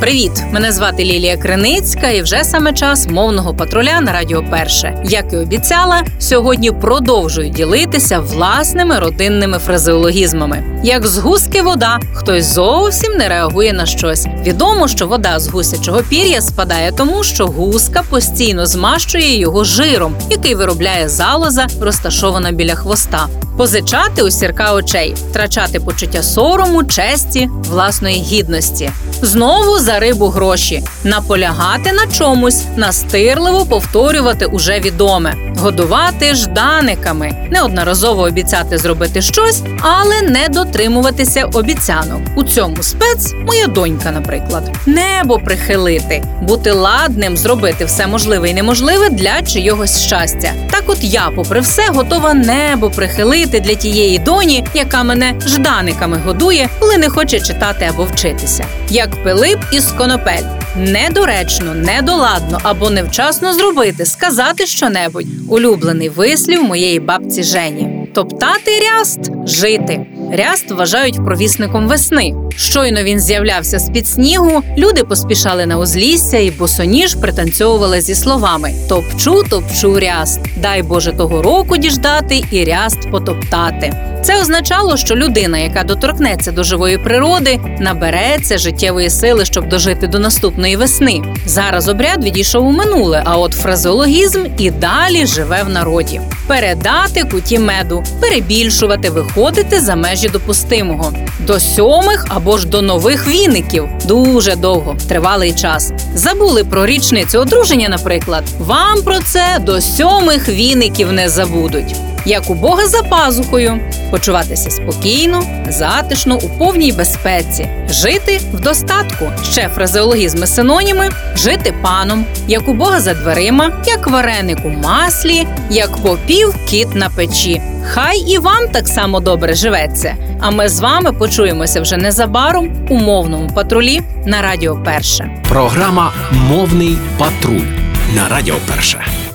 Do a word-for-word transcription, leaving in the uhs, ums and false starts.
Привіт! Мене звати Лілія Криницька і вже саме час «Мовного патруля» на Радіо Перше. Як і обіцяла, сьогодні продовжую ділитися власними родинними фразеологізмами. Як з гуски вода, хтось зовсім не реагує на щось. Відомо, що вода з гусячого пір'я спадає тому, що гуска постійно змащує його жиром, який виробляє залоза, розташована біля хвоста. Позичати у Сірка очей, втрачати почуття сорому, честі, власної гідності. Знову за рибу гроші. Наполягати на чомусь, настирливо повторювати уже відоме. Годувати жданиками. Неодноразово обіцяти зробити щось, але не дотримуватися обіцянок. У цьому спец моя донька, наприклад. Небо прихилити. Бути ладним, зробити все можливе і неможливе для чийогось щастя. Так от я, попри все, готова небо прихилити для тієї доні, яка мене жданиками годує, коли не хоче читати або вчитися. Як Пилип і Сконопель. Недоречно, недоладно або невчасно зробити, сказати щонебудь. Улюблений вислів моєї бабці Жені. Топтати ряст – жити. Ряст вважають провісником весни. Щойно він з'являвся з-під снігу, люди поспішали на узлісся і босоніж пританцьовували зі словами «Топчу, топчу ряст, дай Боже того року діждати і ряст потоптати». Це означало, що людина, яка доторкнеться до живої природи, набереться життєвої сили, щоб дожити до наступної весни. Зараз обряд відійшов у минуле, а от фразеологізм і далі живе в народі. Передати куті меду, перебільшувати, виходити за межі допустимого. До сьомих або ж до нових віників. Дуже довго, тривалий час. Забули про річницю одруження, наприклад. Вам про це до сьомих віників не забудуть. Як у Бога за пазухою. Почуватися спокійно, затишно, у повній безпеці. Жити в достатку. Ще фразеологізми-синоніми – жити паном, як у Бога за дверима, як вареник у маслі, як попів кіт на печі. Хай і вам так само добре живеться. А ми з вами почуємося вже незабаром у «Мовному патрулі» на Радіо Перше. Програма «Мовний патруль» на Радіо Перше.